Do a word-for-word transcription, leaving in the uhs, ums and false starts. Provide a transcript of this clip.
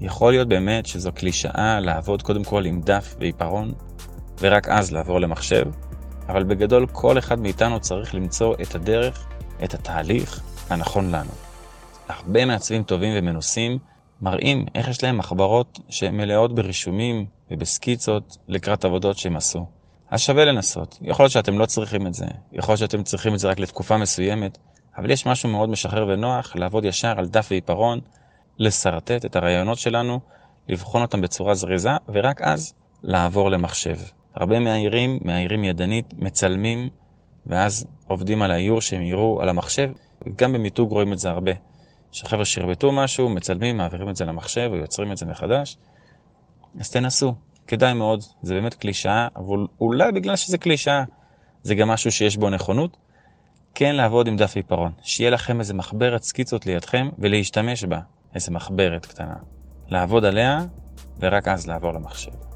יכול להיות באמת שזו קלישאה לעבוד קודם כל עם דף ועיפרון, ורק אז לעבור למחשב, אבל בגדול כל אחד מאיתנו צריך למצוא את הדרך, את התהליך הנכון לנו. הרבה מעצבים טובים ומנוסים מראים איך יש להם מחברות שמלאות ברישומים ובסקיצות לקראת עבודות שהם עשו. אז שווה לנסות. יכול להיות שאתם לא צריכים את זה, יכול להיות שאתם צריכים את זה רק לתקופה מסוימת, אבל יש משהו מאוד משחרר ונוח לעבוד ישר על דף ועיפרון, לסרטט את הרעיונות שלנו, לבחון אותם בצורה זריזה, ורק אז לעבור למחשב. הרבה מהעירים, מהעירים ידנית, מצלמים, ואז עובדים על האיור שהם יראו על המחשב. גם במיתוג רואים את זה הרבה. שחבר'ה שרבטו משהו, מצלמים, מעבירים את זה למחשב, ויוצרים את זה מחדש. אז תנסו, כדאי מאוד. זה באמת קלישאה, אבל אולי בגלל שזה קלישאה, זה גם משהו שיש בו נכונות. כן לעבוד עם דף עיפרון, שיהיה לכם איזה מחברת סקיצות לידכם, ולהשתמש בה, איזה מחברת קטנה. לעבוד עליה, ורק אז לעבור למחשב.